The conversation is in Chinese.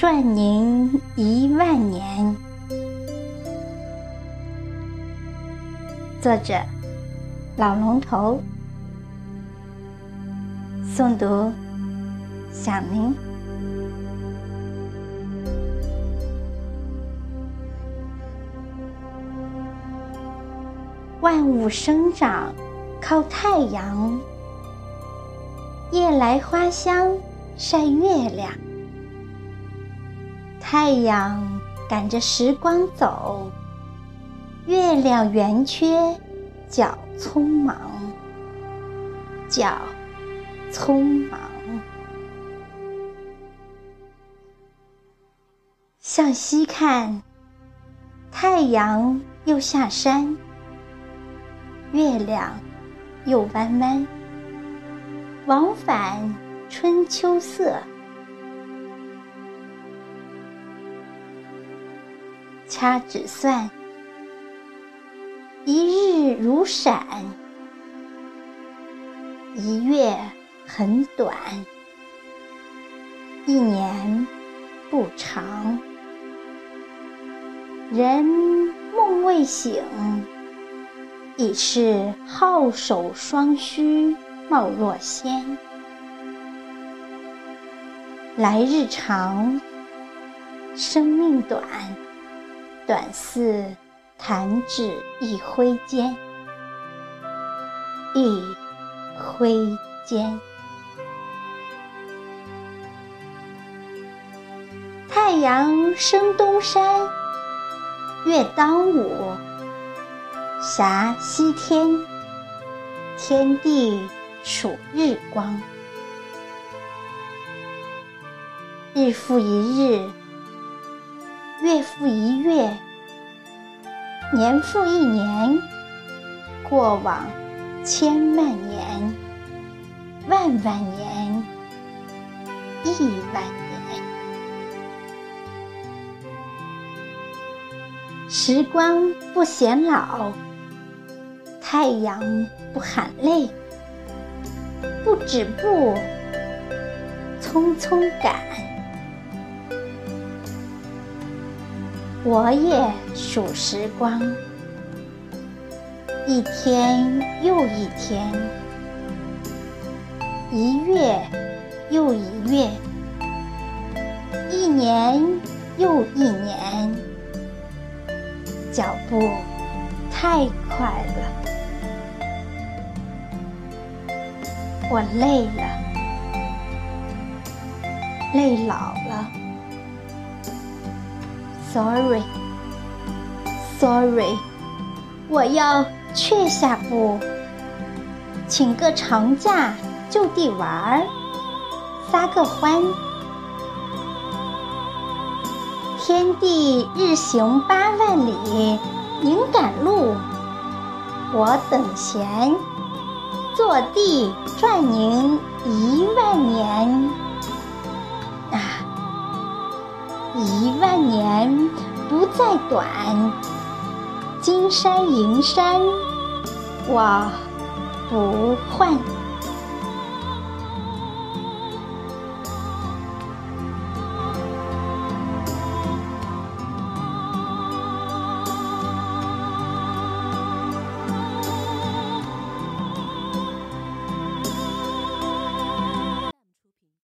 赚您10000年。作者：老龙头。诵读：小宁。万物生长靠太阳，夜来花香晒月亮。太阳赶着时光走，月亮圆缺脚匆忙，脚匆忙。向西看，太阳又下山，月亮又弯弯，往返春秋色。掐指算，一日如闪，一月很短，一年不长。人梦未醒，已是皓首双须貌若仙。来日长，生命短，短似弹指一挥间，一挥间。太阳升东山，月当午，霞西天，天地属日光。日复一日，月复一月，年复一年，过往100000年，10000年，10000年。时光不显老，太阳不喊累，不止步，匆匆赶。我也数时光，一天又一天，一月又一月，一年又一年，脚步太快了，我累了，累老了。Sorry， 我要却下步，请个长假就地玩儿，撒个欢。天地日行8万里，您赶路，我等闲，坐地赚您10000年。10000年不再短，金山银山我不换。